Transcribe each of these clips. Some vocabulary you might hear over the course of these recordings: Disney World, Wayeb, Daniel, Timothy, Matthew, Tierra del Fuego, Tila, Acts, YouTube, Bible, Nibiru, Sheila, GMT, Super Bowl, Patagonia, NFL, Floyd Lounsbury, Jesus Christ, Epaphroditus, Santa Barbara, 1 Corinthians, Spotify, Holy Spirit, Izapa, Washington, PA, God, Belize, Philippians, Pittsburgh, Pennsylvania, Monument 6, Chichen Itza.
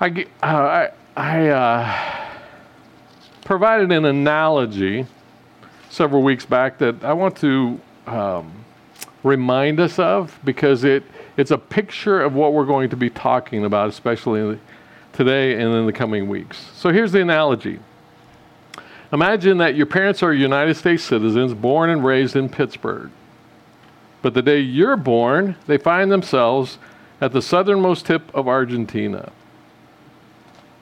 I provided an analogy several weeks back that I want to remind us of, because it's a picture of what we're going to be talking about, especially today and in the coming weeks. So here's the analogy. Imagine that your parents are United States citizens, born and raised in Pittsburgh. But the day you're born, they find themselves at the southernmost tip of Argentina.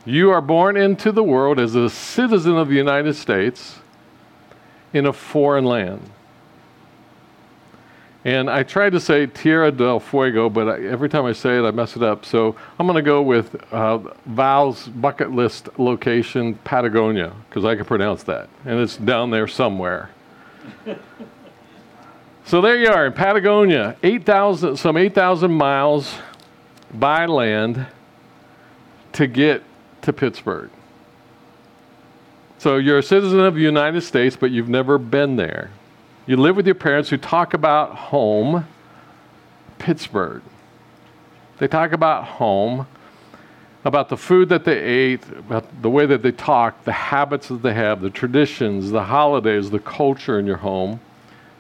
You are born into the world as a citizen of the United States in a foreign land. And I tried to say Tierra del Fuego, but every time I say it, I mess it up. So I'm going to go with Val's bucket list location, Patagonia, because I can pronounce that. And it's down there somewhere. So there you are in Patagonia, 8,000 miles by land to get to Pittsburgh. So you're a citizen of the United States, but you've never been there. You live with your parents who talk about home, Pittsburgh. They talk about home, about the food that they ate, about the way that they talk, the habits that they have, the traditions, the holidays, the culture in your home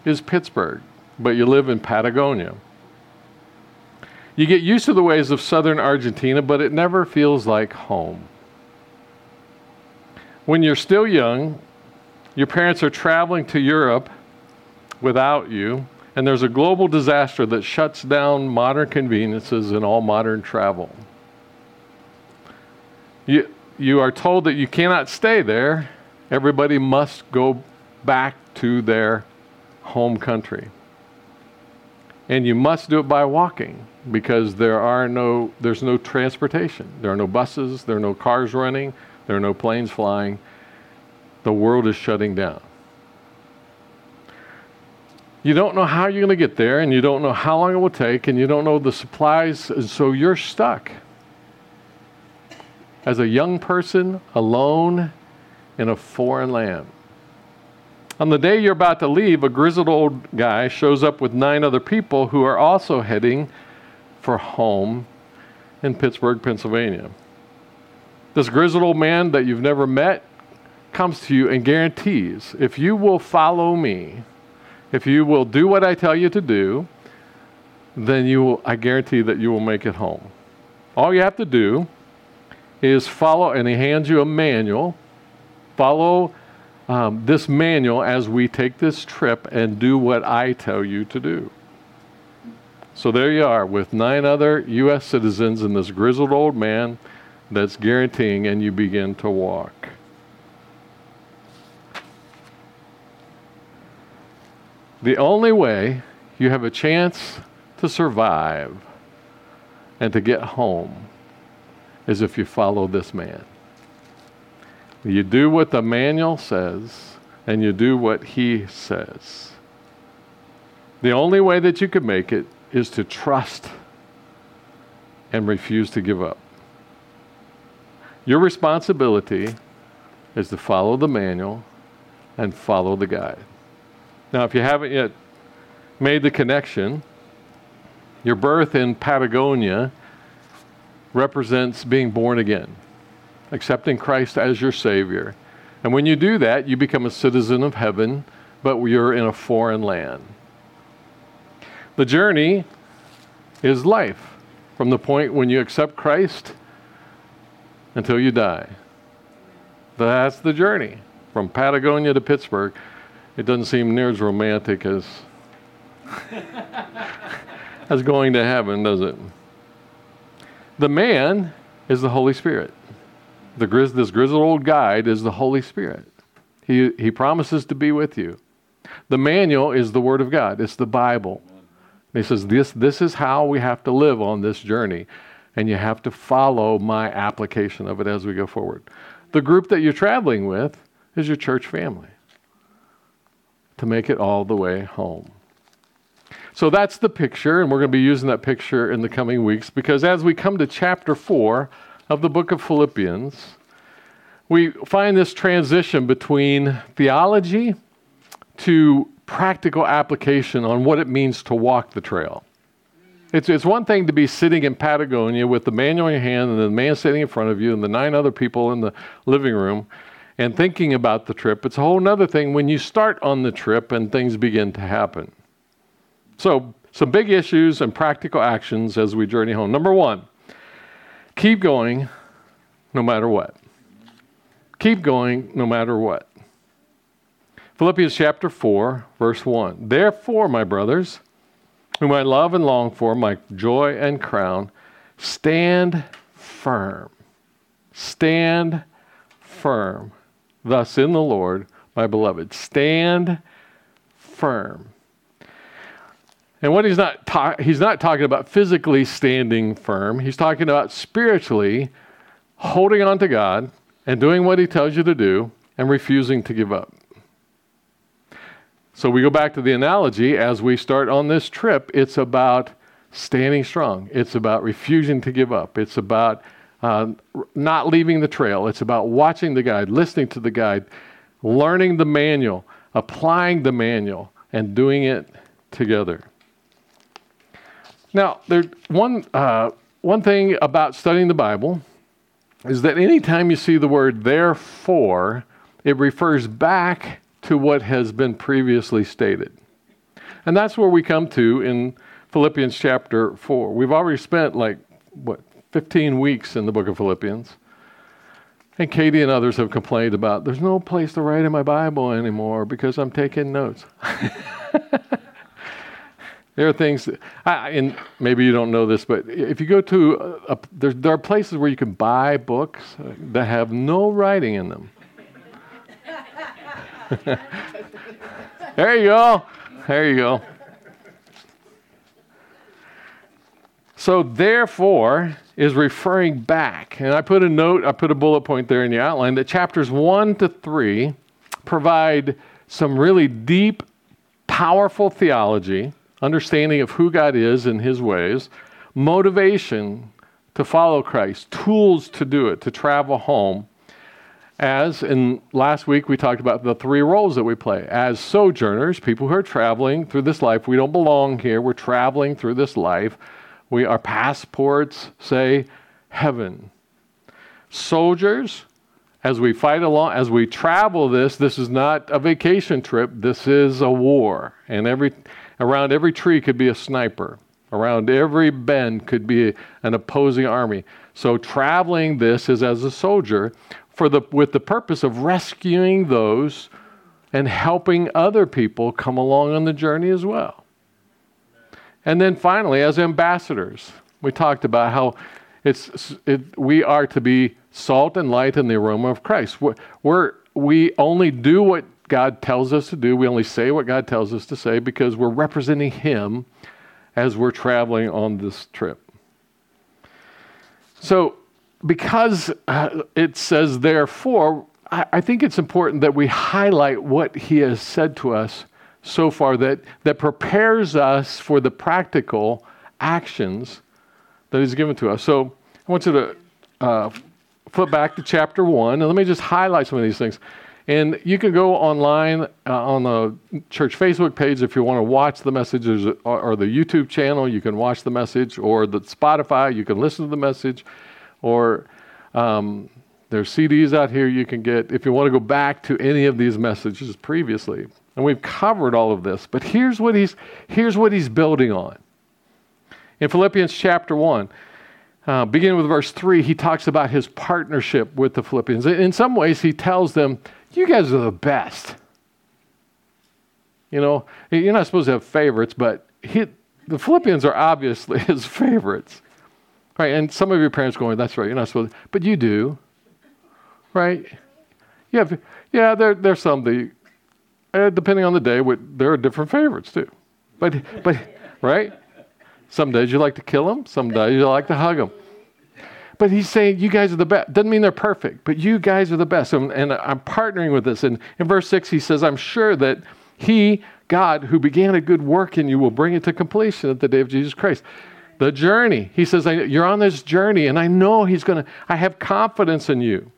is Pittsburgh, but you live in Patagonia. You get used to the ways of southern Argentina, but it never feels like home. When you're still young, your parents are traveling to Europe without you, and there's a global disaster that shuts down modern conveniences and all modern travel. You are told that you cannot stay there. Everybody must go back to their home country. And you must do it by walking, because there's no transportation. There are no buses, there are no cars running, there are no planes flying. The world is shutting down. You don't know how you're going to get there, and you don't know how long it will take, and you don't know the supplies, and so you're stuck. As a young person, alone in a foreign land. On the day you're about to leave, a grizzled old guy shows up with 9 other people who are also heading for home in Pittsburgh, Pennsylvania. This grizzled old man that you've never met comes to you and guarantees, if you will follow me, if you will do what I tell you to do, then I guarantee that you will make it home. All you have to do is follow, and he hands you a manual. Follow this manual as we take this trip and do what I tell you to do. So there you are with 9 other U.S. citizens and this grizzled old man that's guaranteeing, and you begin to walk. The only way you have a chance to survive and to get home is if you follow this man. You do what the manual says, and you do what he says. The only way that you could make it is to trust and refuse to give up. Your responsibility is to follow the manual and follow the guide. Now, if you haven't yet made the connection, your birth in Patagonia represents being born again, accepting Christ as your Savior. And when you do that, you become a citizen of heaven, but you're in a foreign land. The journey is life, from the point when you accept Christ until you die. That's the journey, from Patagonia to Pittsburgh. It doesn't seem near as romantic as as going to heaven, does it? The man is the Holy Spirit. This grizzled old guide is the Holy Spirit. He promises to be with you. The manual is the Word of God. It's the Bible. And he says, this is how we have to live on this journey, and you have to follow my application of it as we go forward. The group that you're traveling with is your church family, to make it all the way home. So that's the picture, and we're going to be using that picture in the coming weeks, because as we come to chapter 4 of the book of Philippians, we find this transition between theology to practical application on what it means to walk the trail. It's one thing to be sitting in Patagonia with the manual in your hand and the man sitting in front of you and the 9 other people in the living room and thinking about the trip. It's a whole other thing when you start on the trip and things begin to happen. So some big issues and practical actions as we journey home. Number 1, keep going no matter what. Keep going no matter what. Philippians chapter 4, verse 1. Therefore, my brothers, whom I love and long for, my joy and crown, stand firm. Stand firm. Thus in the Lord, my beloved. Stand firm. And what he's not talking about physically standing firm. He's talking about spiritually holding on to God and doing what he tells you to do and refusing to give up. So we go back to the analogy as we start on this trip. It's about standing strong. It's about refusing to give up. It's about not leaving the trail. It's about watching the guide, listening to the guide, learning the manual, applying the manual, and doing it together. Now, there's one thing about studying the Bible is that anytime you see the word therefore, it refers back to what has been previously stated. And that's where we come to in Philippians chapter 4. We've already spent 15 weeks in the book of Philippians. And Katie and others have complained about, there's no place to write in my Bible anymore because I'm taking notes. There are things, and maybe you don't know this, but if you go to, there are places where you can buy books that have no writing in them. There you go. There you go. So therefore is referring back. And I put a bullet point there in the outline that chapters 1 to 3 provide some really deep, powerful theology, understanding of who God is and his ways, motivation to follow Christ, tools to do it, to travel home. As in last week, we talked about the 3 roles that we play. As sojourners, people who are traveling through this life, we don't belong here. We're traveling through this life. Our passports say heaven. Soldiers, as we fight along, as we travel this is not a vacation trip. This is a war. And around every tree could be a sniper. Around every bend could be an opposing army. So traveling this is as a soldier with the purpose of rescuing those and helping other people come along on the journey as well. And then finally, as ambassadors, we talked about how we are to be salt and light in the aroma of Christ. We only do what God tells us to do. We only say what God tells us to say because we're representing him as we're traveling on this trip. So because it says therefore, I think it's important that we highlight what he has said to us so far that prepares us for the practical actions that he's given to us. So I want you to flip back to chapter 1, and let me just highlight some of these things. And you can go online on the church Facebook page if you want to watch the messages, or the YouTube channel, you can watch the message, or the Spotify, you can listen to the message, or there's CDs out here you can get if you want to go back to any of these messages previously. And we've covered all of this, but here's what he's building on. In Philippians chapter 1, beginning with verse 3, he talks about his partnership with the Philippians. In some ways, he tells them, you guys are the best. You know, you're not supposed to have favorites, but the Philippians are obviously his favorites. Right, and some of your parents going, that's right, you're not supposed to, but you do, right? Yeah, there's some that, depending on the day, there are different favorites too. But right? Some days you like to kill them, some days you like to hug them. But he's saying, you guys are the best. Doesn't mean they're perfect, but you guys are the best. And I'm partnering with this. And in verse 6, he says, I'm sure that God, who began a good work in you, will bring it to completion at the day of Jesus Christ. The journey. He says, you're on this journey, and I know I have confidence in you.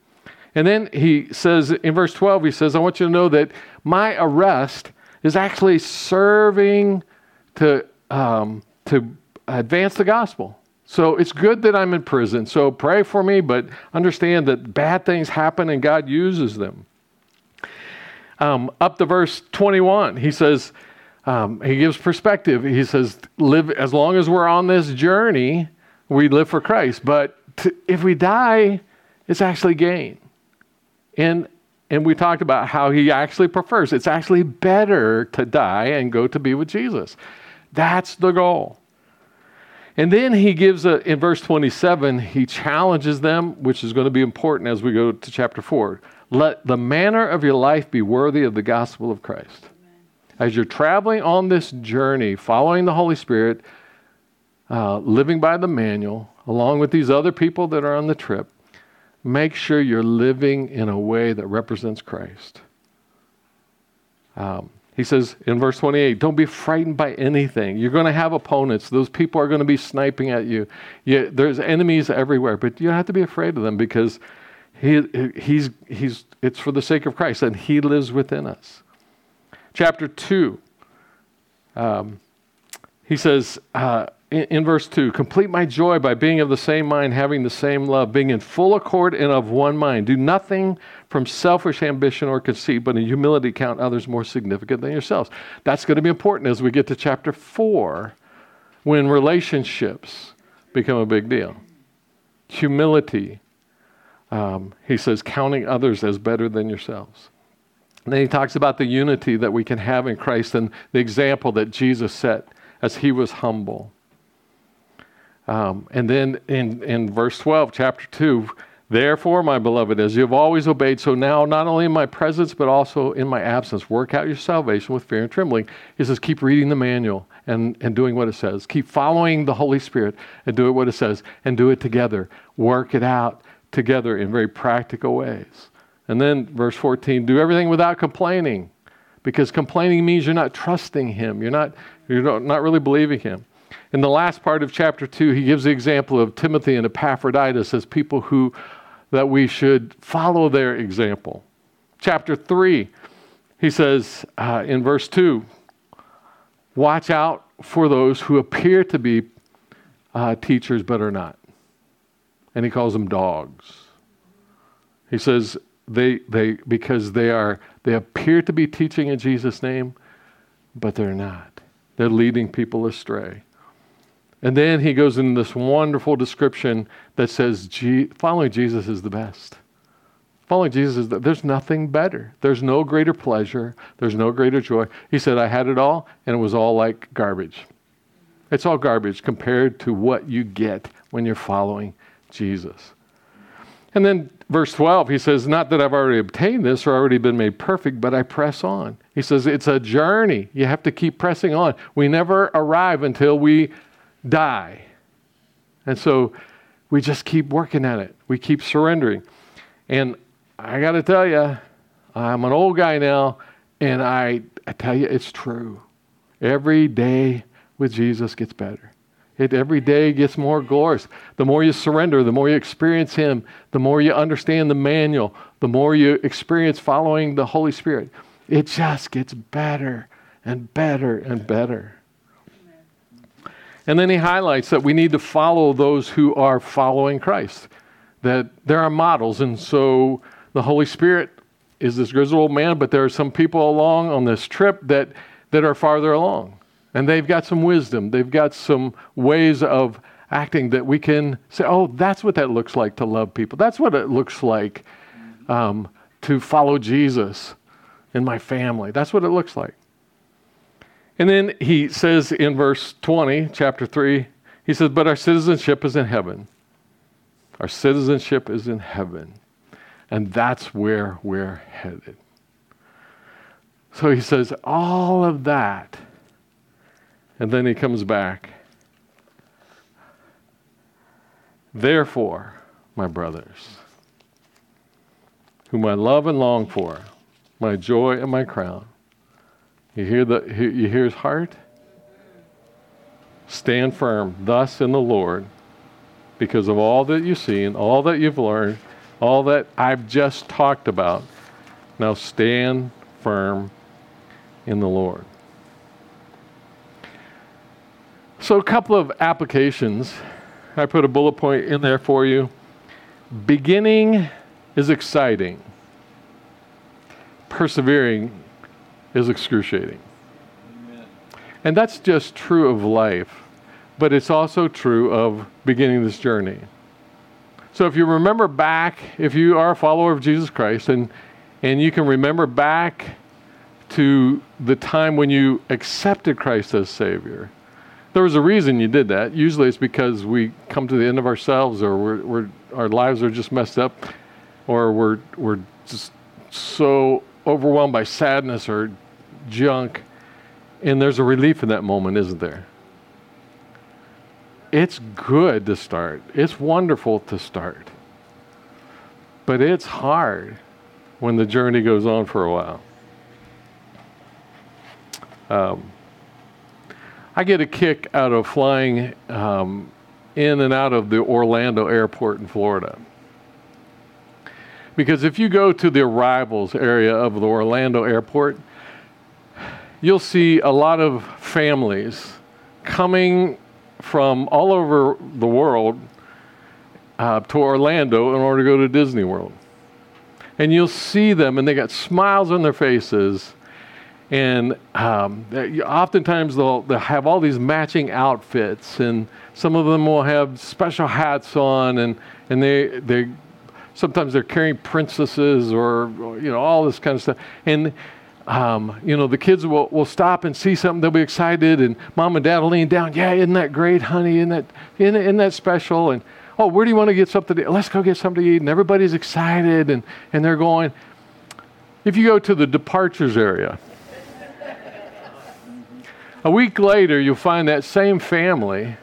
And then he says, in verse 12, he says, I want you to know that my arrest is actually serving to advance the gospel. So it's good that I'm in prison. So pray for me, but understand that bad things happen and God uses them. Up to verse 21, he says, he gives perspective. He says, live as long as we're on this journey, we live for Christ. But if we die, it's actually gain. And we talked about how he actually prefers. It's actually better to die and go to be with Jesus. That's the goal. And then he gives, in verse 27, he challenges them, which is going to be important as we go to chapter 4. Let the manner of your life be worthy of the gospel of Christ. Amen. As you're traveling on this journey, following the Holy Spirit, living by the manual, along with these other people that are on the trip, make sure you're living in a way that represents Christ. He says in verse 28, don't be frightened by anything. You're going to have opponents. Those people are going to be sniping at you. There's enemies everywhere, but you don't have to be afraid of them because it's for the sake of Christ and he lives within us. Chapter 2, he says, in verse 2, complete my joy by being of the same mind, having the same love, being in full accord and of one mind. Do nothing from selfish ambition or conceit, but in humility count others more significant than yourselves. That's going to be important as we get to chapter 4, when relationships become a big deal. Humility, he says, counting others as better than yourselves. And then he talks about the unity that we can have in Christ and the example that Jesus set as he was humble. And then in verse 12, chapter 2, therefore, my beloved, as you have always obeyed, so now not only in my presence, but also in my absence, work out your salvation with fear and trembling. He says, keep reading the manual and doing what it says. Keep following the Holy Spirit and do what it says and do it together. Work it out together in very practical ways. And then verse 14, do everything without complaining, because complaining means you're not trusting him. You're not really believing him. In the last part of chapter 2, he gives the example of Timothy and Epaphroditus as people that we should follow their example. Chapter 3, he says in verse 2, watch out for those who appear to be teachers but are not. And he calls them dogs. He says because they appear to be teaching in Jesus' name, but they're not. They're leading people astray. And then he goes into this wonderful description that says, following Jesus is the best. Following Jesus is there's nothing better. There's no greater pleasure. There's no greater joy. He said, I had it all, and it was all like garbage. It's all garbage compared to what you get when you're following Jesus. And then verse 12, he says, not that I've already obtained this or already been made perfect, but I press on. He says, it's a journey. You have to keep pressing on. We never arrive until we die. And so we just keep working at it. We keep surrendering. And I got to tell you, I'm an old guy now, and I tell you, it's true. Every day with Jesus gets better. Every day gets more glorious. The more you surrender, the more you experience him, the more you understand the manual, the more you experience following the Holy Spirit. It just gets better and better and better. And then he highlights that we need to follow those who are following Christ, that there are models. And so the Holy Spirit is this grizzled old man, but there are some people along on this trip that are farther along. And they've got some wisdom. They've got some ways of acting that we can say, oh, that's what that looks like to love people. That's what it looks like to follow Jesus in my family. That's what it looks like. And then he says in verse 20, chapter 3, he says, but our citizenship is in heaven. Our citizenship is in heaven. And that's where we're headed. So he says all of that. And then he comes back. Therefore, my brothers, whom I love and long for, my joy and my crown, You hear his heart? Stand firm, thus in the Lord, because of all that you've seen, all that you've learned, all that I've just talked about. Now stand firm in the Lord. So a couple of applications. I put a bullet point in there for you. Beginning is exciting. Persevering is excruciating. Amen. And that's just true of life, but it's also true of beginning this journey. So if you remember back, if you are a follower of Jesus Christ, and you can remember back to the time when you accepted Christ as Savior, there was a reason you did that. Usually it's because we come to the end of ourselves, or our lives are just messed up, or we're just so overwhelmed by sadness or junk, and there's a relief in that moment, isn't there? It's good to start. It's wonderful to start. But it's hard when the journey goes on for a while. I get a kick out of flying in and out of the Orlando airport in Florida. Because if you go to the arrivals area of the Orlando airport, you'll see a lot of families coming from all over the world to Orlando in order to go to Disney World. And you'll see them, and they got smiles on their faces, and oftentimes they'll have all these matching outfits, and some of them will have special hats on, and they sometimes they're carrying princesses, or you know, all this kind of stuff. And you know, the kids will stop and see something. They'll be excited, and mom and dad will lean down. Yeah, isn't that great, honey? Isn't that special? And oh, where do you want to get something to eat? Let's go get something to eat. And everybody's excited, and they're going. If you go to the departures area, a week later you'll find that same family,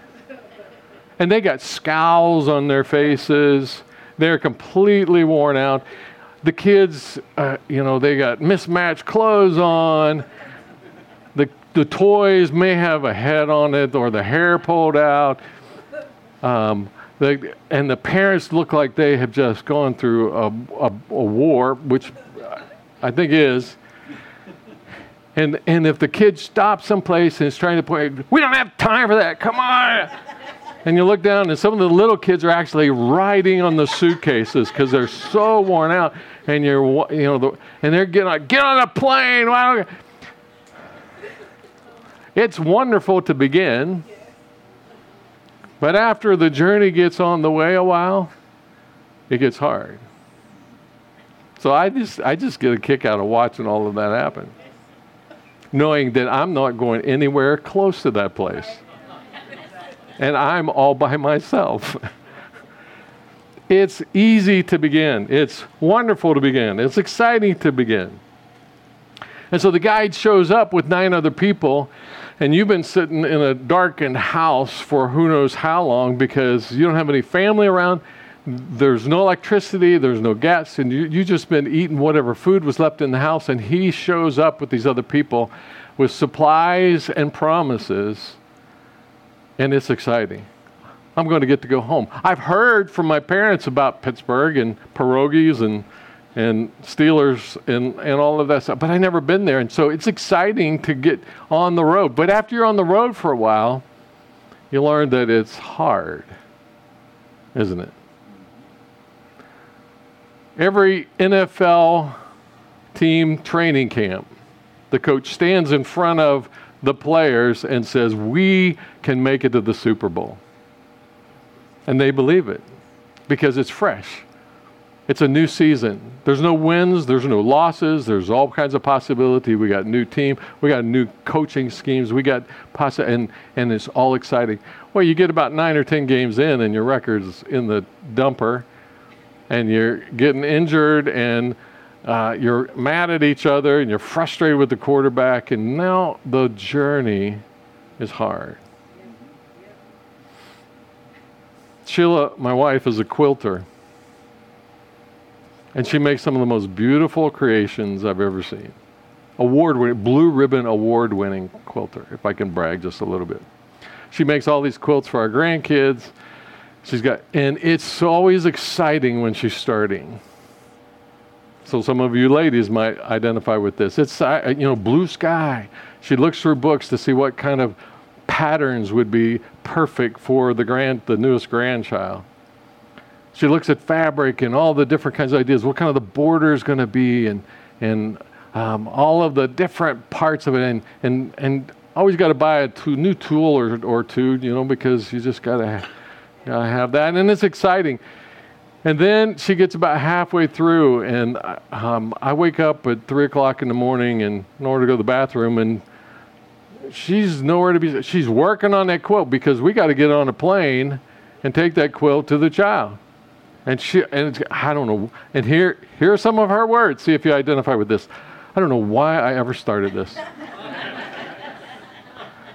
and they got scowls on their faces. They're completely worn out. The kids, you know, they got mismatched clothes on. The toys may have a head on it, or the hair pulled out. And the parents look like they have just gone through a war, which I think is. And if the kid stops someplace and is trying to point, we don't have time for that. Come on. And you look down, and some of the little kids are actually riding on the suitcases because they're so worn out. And they're get on a plane. Wow. It's wonderful to begin, but after the journey gets on the way a while, it gets hard. So I just get a kick out of watching all of that happen, knowing that I'm not going anywhere close to that place. And I'm all by myself. It's easy to begin. It's wonderful to begin. It's exciting to begin. And so the guide shows up with 9 other people, and you've been sitting in a darkened house for who knows how long because you don't have any family around. There's no electricity. There's no gas. And you just been eating whatever food was left in the house, and he shows up with these other people with supplies and promises. And it's exciting. I'm going to get to go home. I've heard from my parents about Pittsburgh and pierogies and Steelers and all of that stuff, but I've never been there. And so it's exciting to get on the road. But after you're on the road for a while, you learn that it's hard, isn't it? Every NFL team training camp, the coach stands in front of the players and says, we can make it to the Super Bowl. And they believe it because it's fresh. It's a new season. There's no wins. There's no losses. There's all kinds of possibility. We got new team. We got new coaching schemes. We got and it's all exciting. Well, you get about 9 or 10 games in and your record's in the dumper and you're getting injured and you're mad at each other and you're frustrated with the quarterback, and now the journey is hard. Sheila, my wife, is a quilter, and she makes some of the most beautiful creations I've ever seen. Award-winning, blue ribbon award-winning quilter, if I can brag just a little bit. She makes all these quilts for our grandkids. And it's always exciting when she's starting. So some of you ladies might identify with this. It's, blue sky. She looks through books to see what kind of patterns would be perfect for the newest grandchild. She looks at fabric and all the different kinds of ideas. What kind of the border is going to be, and all of the different parts of it, and always got to buy a new tool or two, because you just gotta have that, and it's exciting. And then she gets about halfway through, and I wake up at 3:00 in the morning in order to go to the bathroom, and she's nowhere to be. She's working on that quilt because we got to get on a plane and take that quilt to the child. And I don't know. And here are some of her words. See if you identify with this. I don't know why I ever started this.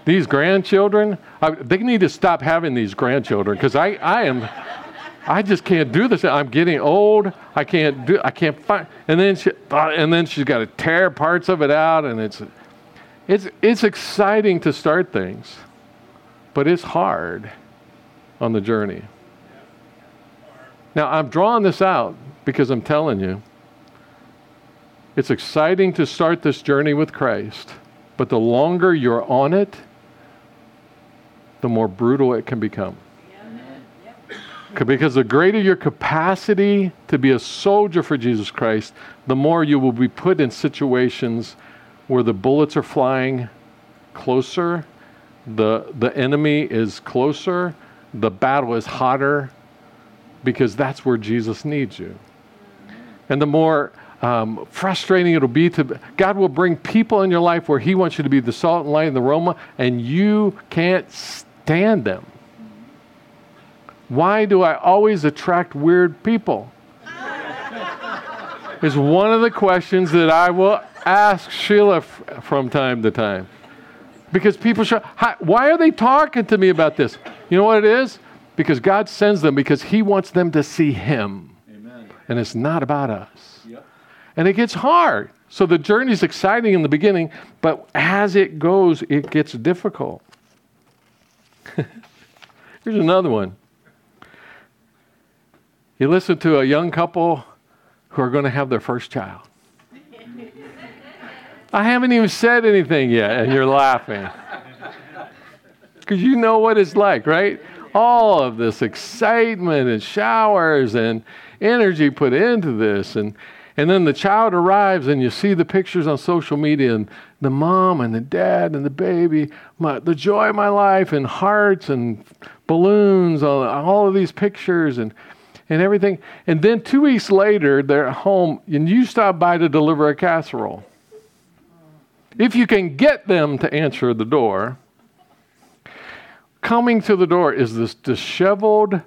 These grandchildren, they need to stop having these grandchildren because I just can't do this. I'm getting old. I can't find. And then she's got to tear parts of it out, and it's exciting to start things, but it's hard on the journey. Now, I'm drawing this out because I'm telling you, it's exciting to start this journey with Christ, but the longer you're on it, the more brutal it can become. Because the greater your capacity to be a soldier for Jesus Christ, the more you will be put in situations where the bullets are flying closer, the enemy is closer, the battle is hotter, because that's where Jesus needs you. And the more frustrating it'll be God will bring people in your life where He wants you to be the salt and light and the aroma, and you can't stand them. Why do I always attract weird people? Is one of the questions that I will ask Sheila from time to time. Because people show, why are they talking to me about this? You know what it is? Because God sends them because He wants them to see Him. Amen. And it's not about us. Yep. And it gets hard. So the journey's exciting in the beginning, but as it goes, it gets difficult. Here's another one. You listen to a young couple who are going to have their first child. I haven't even said anything yet, and you're laughing. Because you know what it's like, right? All of this excitement and showers and energy put into this. And then the child arrives, and you see the pictures on social media, and the mom and the dad and the baby, the joy of my life, and hearts and balloons, all of these pictures and everything. And then 2 weeks later, they're at home, and you stop by to deliver a casserole. If you can get them to answer the door. Coming to the door is this disheveled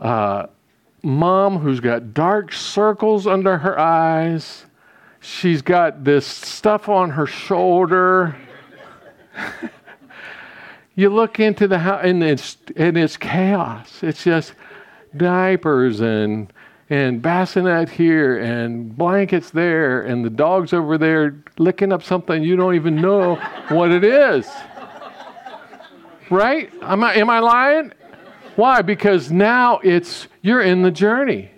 mom who's got dark circles under her eyes. She's got this stuff on her shoulder. You look into the house, and it's chaos. It's just diapers and bassinet here, and blankets there, and the dog's over there licking up something you don't even know what it is. Right? Am I lying? Why? Because now you're in the journey.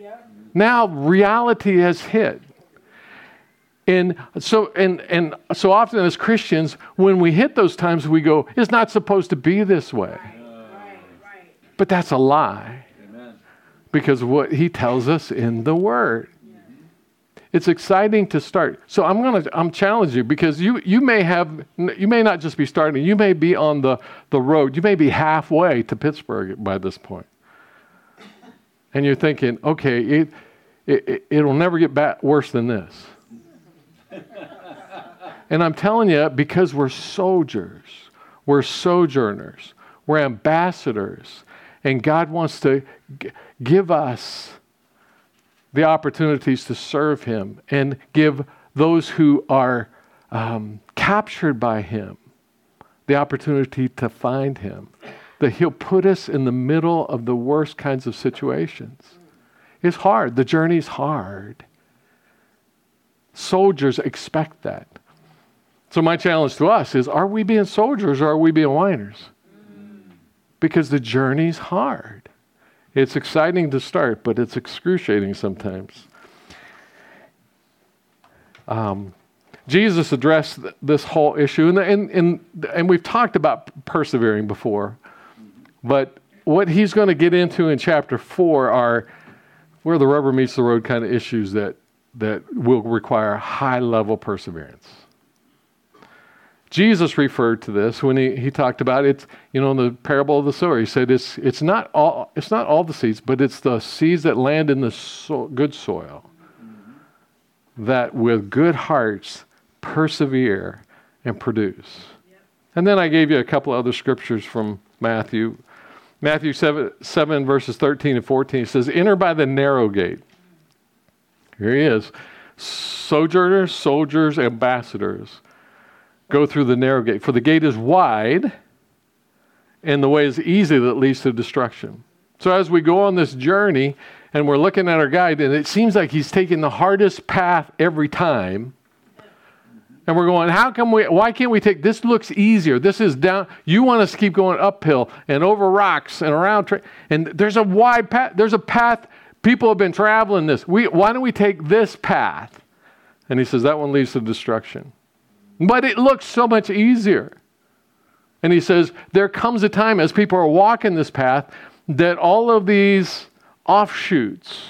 Now reality has hit. And so often as Christians, when we hit those times, we go, it's not supposed to be this way. But that's a lie. Because what He tells us in the Word. It's exciting to start. So I'm challenging you because you may not just be starting. You may be on the road. You may be halfway to Pittsburgh by this point. And you're thinking, okay, it'll never get worse than this. And I'm telling you, because we're soldiers, we're sojourners, we're ambassadors, and God wants to give us the opportunities to serve Him and give those who are captured by Him the opportunity to find Him. That He'll put us in the middle of the worst kinds of situations. It's hard. The journey's hard. Soldiers expect that. So my challenge to us is, are we being soldiers or are we being whiners? Because the journey's hard. It's exciting to start, but it's excruciating sometimes. Jesus addressed this whole issue, and we've talked about persevering before, but what he's going to get into in chapter 4 are where the rubber meets the road kind of issues that will require high-level perseverance. Jesus referred to this when he talked about it, in the parable of the sower. He said it's not all the seeds, but it's the seeds that land in the good soil that with good hearts persevere and produce. Yep. And then I gave you a couple of other scriptures from Matthew. Matthew 7 verses 13 and 14 says, "Enter by the narrow gate." Here he is. "Sojourners, soldiers, ambassadors go through the narrow gate. For the gate is wide and the way is easy that leads to destruction." So as we go on this journey and we're looking at our guide, and it seems like he's taking the hardest path every time. And we're going, why can't we take, this looks easier. This is down, you want us to keep going uphill and over rocks and around, and there's a wide path, there's a path, people have been traveling this. Why don't we take this path? And he says, that one leads to destruction. But it looks so much easier. And he says, there comes a time as people are walking this path that all of these offshoots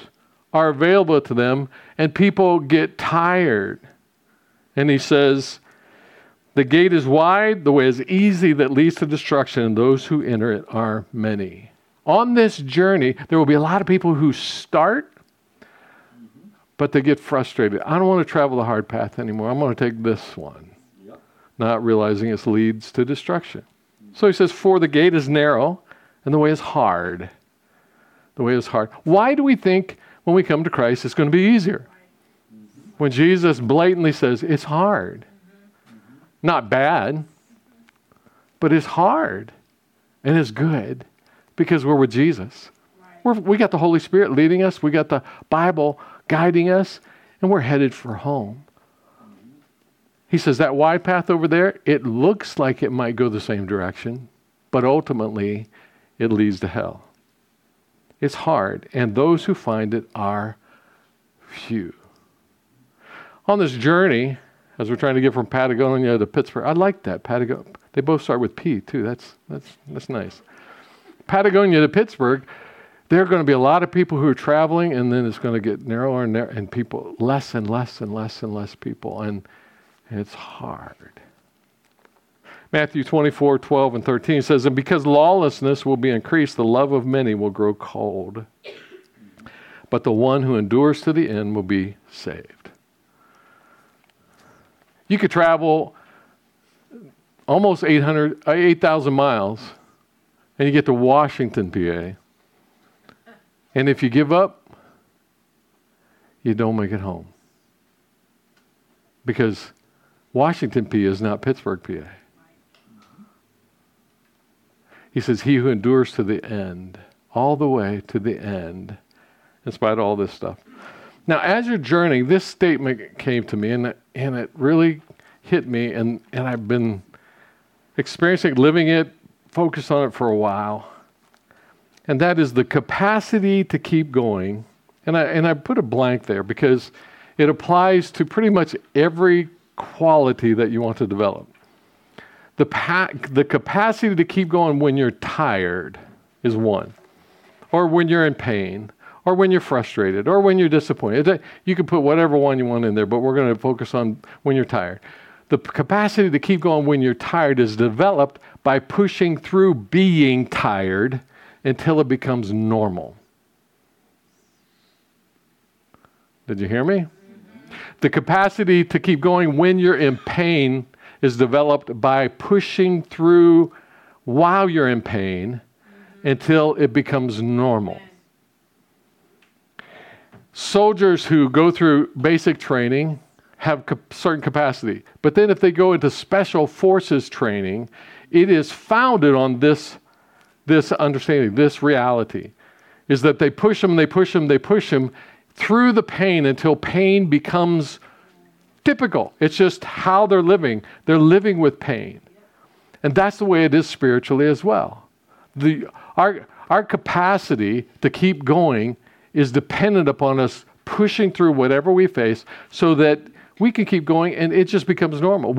are available to them and people get tired. And he says, the gate is wide, the way is easy that leads to destruction, and those who enter it are many. On this journey, there will be a lot of people who start, but they get frustrated. I don't want to travel the hard path anymore. I'm going to take this one. Yep. Not realizing it leads to destruction. So he says, for the gate is narrow, and the way is hard. The way is hard. Why do we think when we come to Christ it's going to be easier? When Jesus blatantly says, it's hard. Not bad, but it's hard. And it's good because we're with Jesus. We got the Holy Spirit leading us. We got the Bible guiding us. And we're headed for home. He says that wide path over there, it looks like it might go the same direction, but ultimately it leads to hell. It's hard, and those who find it are few. On this journey, as we're trying to get from Patagonia to Pittsburgh, I like that. Patagonia. They both start with P too. That's nice. Patagonia to Pittsburgh. There are going to be a lot of people who are traveling, and then it's going to get narrower and narrower, and people less and less and less and less people, and it's hard. Matthew 24, 12, and 13 says, "And because lawlessness will be increased, the love of many will grow cold. But the one who endures to the end will be saved." You could travel almost 8,000 miles and you get to Washington, PA. And if you give up, you don't make it home. Because Washington, PA is not Pittsburgh, PA. He says, he who endures to the end, all the way to the end, in spite of all this stuff. Now, as you're journeying, this statement came to me, and it really hit me, and I've been experiencing, living it, focused on it for a while. And that is the capacity to keep going. And I put a blank there because it applies to pretty much every quality that you want to develop. The capacity to keep going when you're tired is one, or when you're in pain, or when you're frustrated, or when you're disappointed. You can put whatever one you want in there, but we're going to focus on when you're tired. The capacity to keep going when you're tired is developed by pushing through being tired until it becomes normal. Did you hear me? Mm-hmm. The capacity to keep going when you're in pain is developed by pushing through while you're in pain until it becomes normal. Soldiers who go through basic training have certain capacity. But then if they go into special forces training, it is founded on this understanding, this reality, is that they push them through the pain until pain becomes typical. It's just how they're living. They're living with pain. And that's the way it is spiritually as well. Our capacity to keep going is dependent upon us pushing through whatever we face so that We can keep going, and it just becomes normal.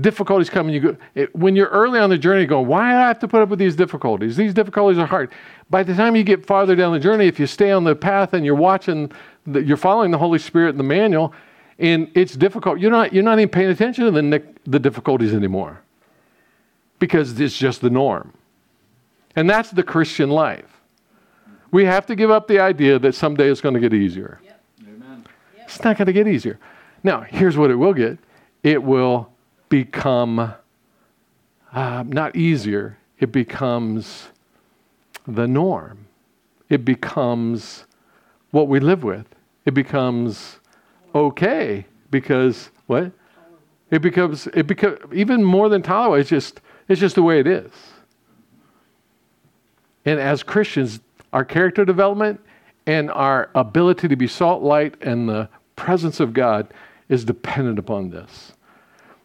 Difficulties come, and when you're early on the journey, you go, why do I have to put up with these difficulties? These difficulties are hard. By the time you get farther down the journey, if you stay on the path and you're following the Holy Spirit and the manual, and it's difficult, you're not even paying attention to the difficulties anymore, because it's just the norm. And that's the Christian life. We have to give up the idea that someday it's going to get easier. Yep. Amen. Yep. It's not going to get easier. Now, here's what it will get. It will become not easier. It becomes the norm. It becomes what we live with. It becomes okay because what? It becomes even more than tolerable. It's just the way it is. And as Christians, our character development and our ability to be salt, light, and the presence of God is dependent upon this,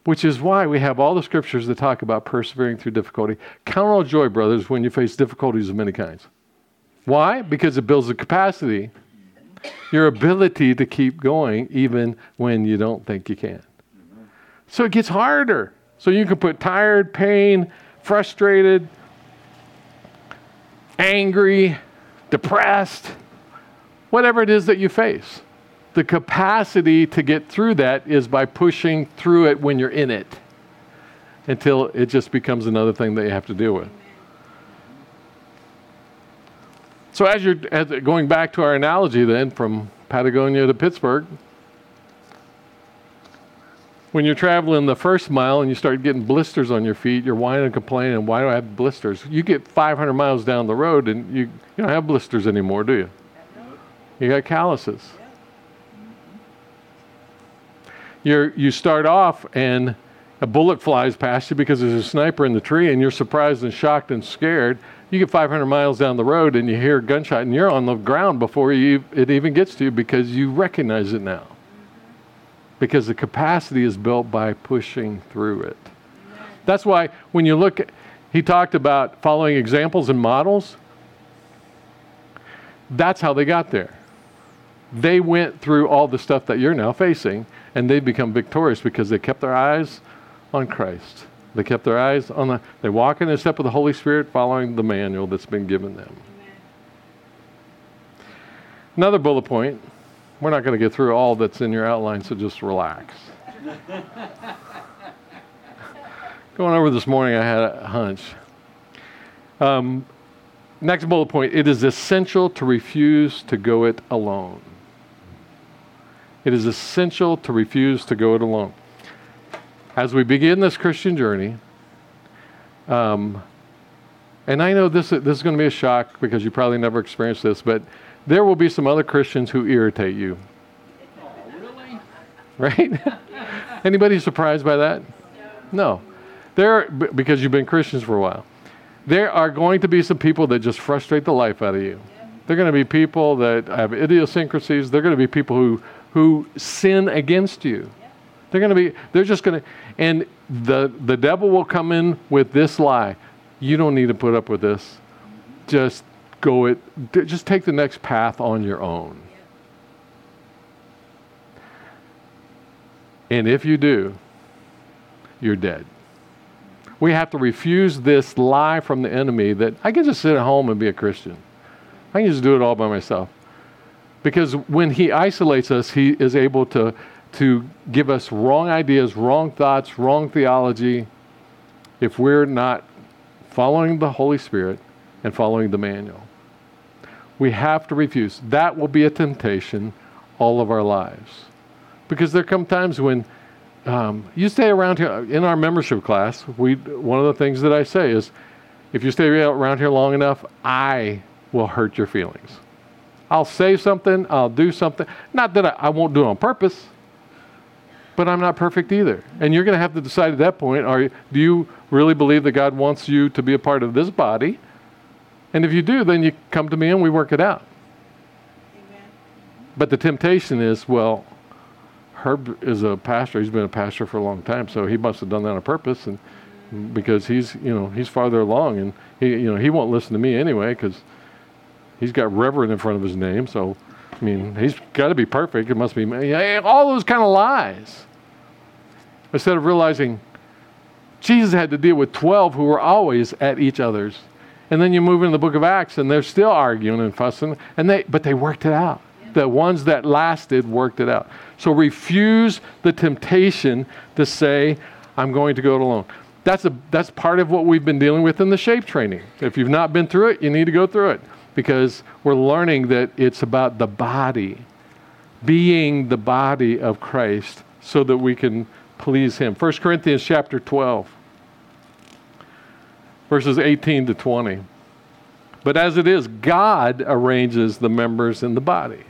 which is why we have all the scriptures that talk about persevering through difficulty. Count all joy, brothers, when you face difficulties of many kinds. Why? Because it builds the capacity, your ability to keep going even when you don't think you can. So it gets harder. So you can put tired, pain, frustrated, angry, depressed, whatever it is that you face. The capacity to get through that is by pushing through it when you're in it until it just becomes another thing that you have to deal with. So as going back to our analogy then from Patagonia to Pittsburgh, when you're traveling the first mile and you start getting blisters on your feet, you're whining and complaining, why do I have blisters? You get 500 miles down the road and you don't have blisters anymore, do you? You got calluses. You start off and a bullet flies past you because there's a sniper in the tree and you're surprised and shocked and scared. You get 500 miles down the road and you hear a gunshot and you're on the ground before it even gets to you because you recognize it now. Because the capacity is built by pushing through it. That's why when you look, he talked about following examples and models. That's how they got there. They went through all the stuff that you're now facing, and they become victorious because they kept their eyes on Christ. They kept their eyes on they walk in the step of the Holy Spirit following the manual that's been given them. Another bullet point. We're not going to get through all that's in your outline, so just relax. Going over this morning, I had a hunch. Next bullet point, it is essential to refuse to go it alone. It is essential to refuse to go it alone. As we begin this Christian journey, and I know this is going to be a shock because you probably never experienced this, but there will be some other Christians who irritate you. Oh, really? Right? Anybody surprised by that? No. Because you've been Christians for a while. There are going to be some people that just frustrate the life out of you. Yeah. They're going to be people that have idiosyncrasies. They're going to be people who sin against you. Yeah. And the devil will come in with this lie. You don't need to put up with this. Just take the next path on your own. Yeah. And if you do, you're dead. We have to refuse this lie from the enemy that I can just sit at home and be a Christian. I can just do it all by myself. Because when he isolates us, he is able to give us wrong ideas, wrong thoughts, wrong theology if we're not following the Holy Spirit and following the manual. We have to refuse. That will be a temptation all of our lives. Because there come times when you stay around here. In our membership class, one of the things that I say is, if you stay around here long enough, I will hurt your feelings. I'll say something, I'll do something. Not that I won't do it on purpose, but I'm not perfect either. And you're going to have to decide at that point, do you really believe that God wants you to be a part of this body? And if you do, then you come to me and we work it out. Amen. But the temptation is, well, Herb is a pastor. He's been a pastor for a long time, so he must have done that on purpose, and because he's farther along, and he won't listen to me anyway because he's got Reverend in front of his name. So I mean, he's got to be perfect. It must be all those kind of lies. Instead of realizing Jesus had to deal with 12 who were always at each other's. And then you move into the book of Acts and they're still arguing and fussing. But they worked it out. The ones that lasted worked it out. So refuse the temptation to say, I'm going to go it alone. That's part of what we've been dealing with in the shape training. If you've not been through it, you need to go through it. Because we're learning that it's about the body. Being the body of Christ so that we can please him. 1 Corinthians chapter 12. Verses 18 to 20. But as it is, God arranges the members in the body.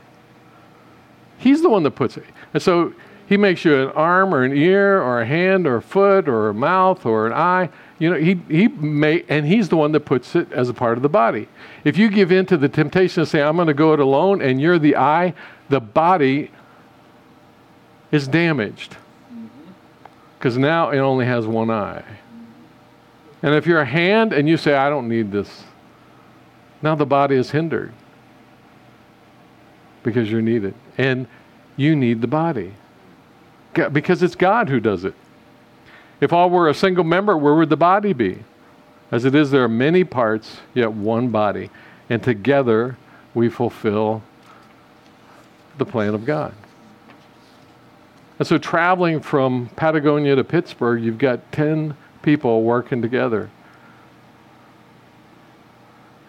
He's the one that puts it. And so he makes you an arm or an ear or a hand or a foot or a mouth or an eye. You know, and he's the one that puts it as a part of the body. If you give in to the temptation to say, I'm going to go it alone, and you're the eye, the body is damaged. Because now it only has one eye. And if you're a hand and you say, I don't need this, now the body is hindered because you're needed. And you need the body because it's God who does it. If all were a single member, where would the body be? As it is, there are many parts, yet one body. And together we fulfill the plan of God. And so traveling from Patagonia to Pittsburgh, you've got 10 people working together.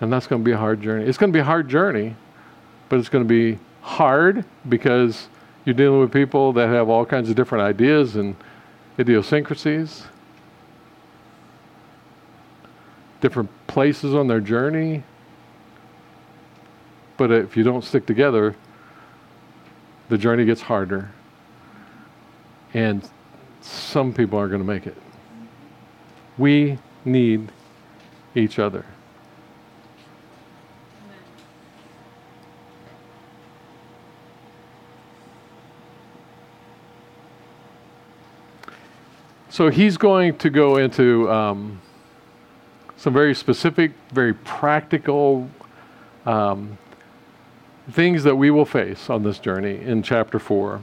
And that's going to be a hard journey. It's going to be a hard journey, but it's going to be hard because you're dealing with people that have all kinds of different ideas and idiosyncrasies, different places on their journey. But if you don't stick together, the journey gets harder. And some people aren't going to make it. We need each other. So he's going to go into some very specific, very practical things that we will face on this journey in chapter 4.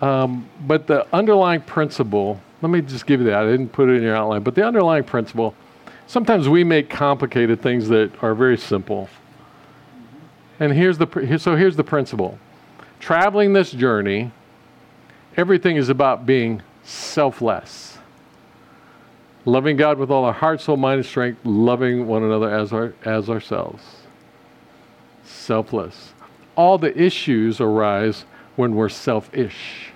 But the underlying principle, let me just give you that. I didn't put it in your outline. But the underlying principle, sometimes we make complicated things that are very simple. And here's the principle. Traveling this journey, everything is about being selfless. Loving God with all our heart, soul, mind, and strength. Loving one another as ourselves. Selfless. All the issues arise when we're selfish.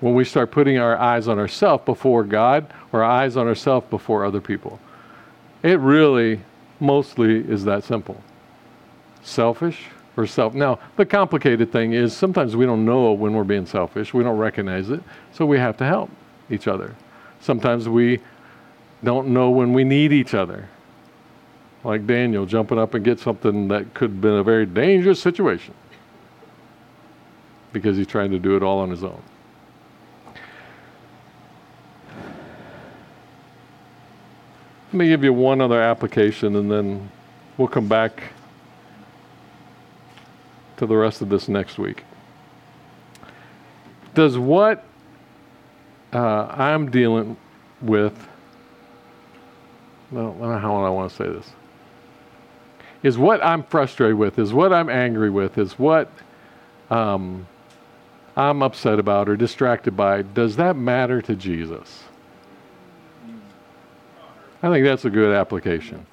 When we start putting our eyes on ourselves before God or our eyes on ourselves before other people. It really mostly is that simple. Selfish or self. Now, the complicated thing is sometimes we don't know when we're being selfish. We don't recognize it. So we have to help each other. Sometimes we don't know when we need each other. Like Daniel jumping up and get something that could have been a very dangerous situation. Because he's trying to do it all on his own. Let me give you one other application and then we'll come back to the rest of this next week. Does what I'm dealing with, well, I don't know how I want to say this, is what I'm frustrated with, is what I'm angry with, is what I'm upset about or distracted by, does that matter to Jesus? I think that's a good application.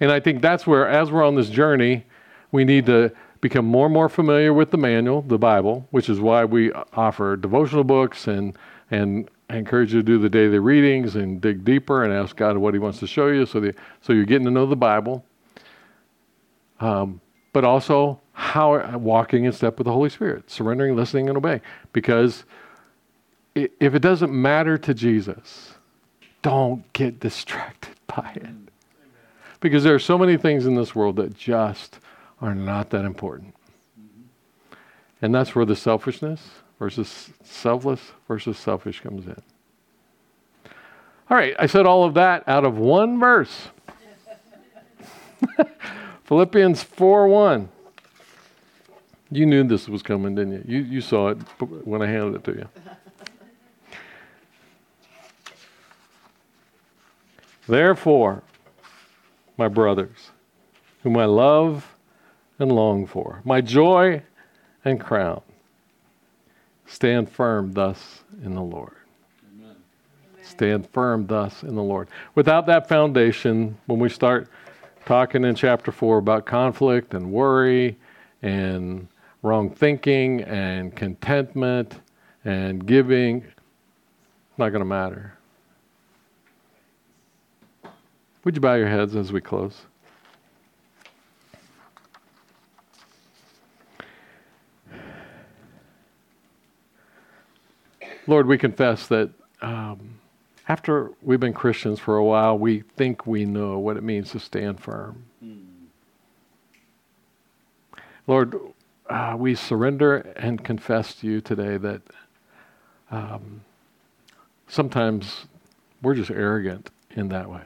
And I think that's where, as we're on this journey, we need to become more and more familiar with the manual, the Bible, which is why we offer devotional books and encourage you to do the daily readings and dig deeper and ask God what he wants to show you so you're getting to know the Bible. But also how walking in step with the Holy Spirit, surrendering, listening, and obeying. Because if it doesn't matter to Jesus, don't get distracted by it. Amen. Because there are so many things in this world that just are not that important. Mm-hmm. And that's where the selfishness versus selfless versus selfish comes in. All right, I said all of that out of one verse. Philippians 4:1. You knew this was coming, didn't you? You saw it when I handed it to you. Therefore, my brothers, whom I love and long for, my joy and crown, stand firm thus in the Lord. Amen. Stand firm thus in the Lord. Without that foundation, when we start talking in chapter 4 about conflict and worry and wrong thinking and contentment and giving, it's not going to matter. Would you bow your heads as we close? Lord, we confess that after we've been Christians for a while, we think we know what it means to stand firm. Lord, we surrender and confess to you today that sometimes we're just arrogant in that way.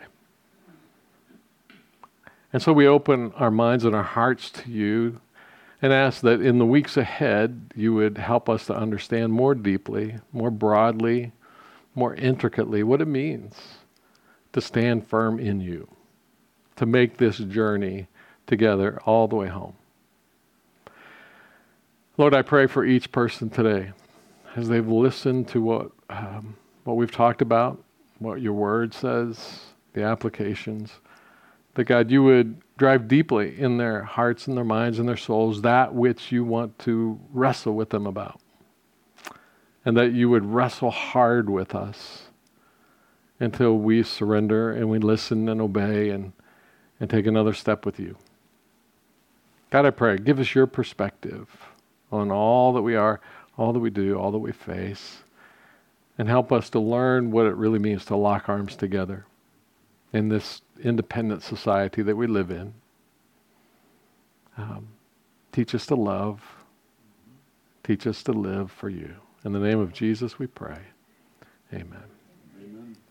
And so we open our minds and our hearts to you and ask that in the weeks ahead, you would help us to understand more deeply, more broadly, more intricately what it means to stand firm in you, to make this journey together all the way home. Lord, I pray for each person today as they've listened to what we've talked about, what your word says, the applications, that God, you would drive deeply in their hearts and their minds and their souls that which you want to wrestle with them about. And that you would wrestle hard with us until we surrender and we listen and obey and take another step with you. God, I pray, give us your perspective on all that we are, all that we do, all that we face, and help us to learn what it really means to lock arms together in this independent society that we live in. Teach us to love. Teach us to live for you. In the name of Jesus we pray. Amen.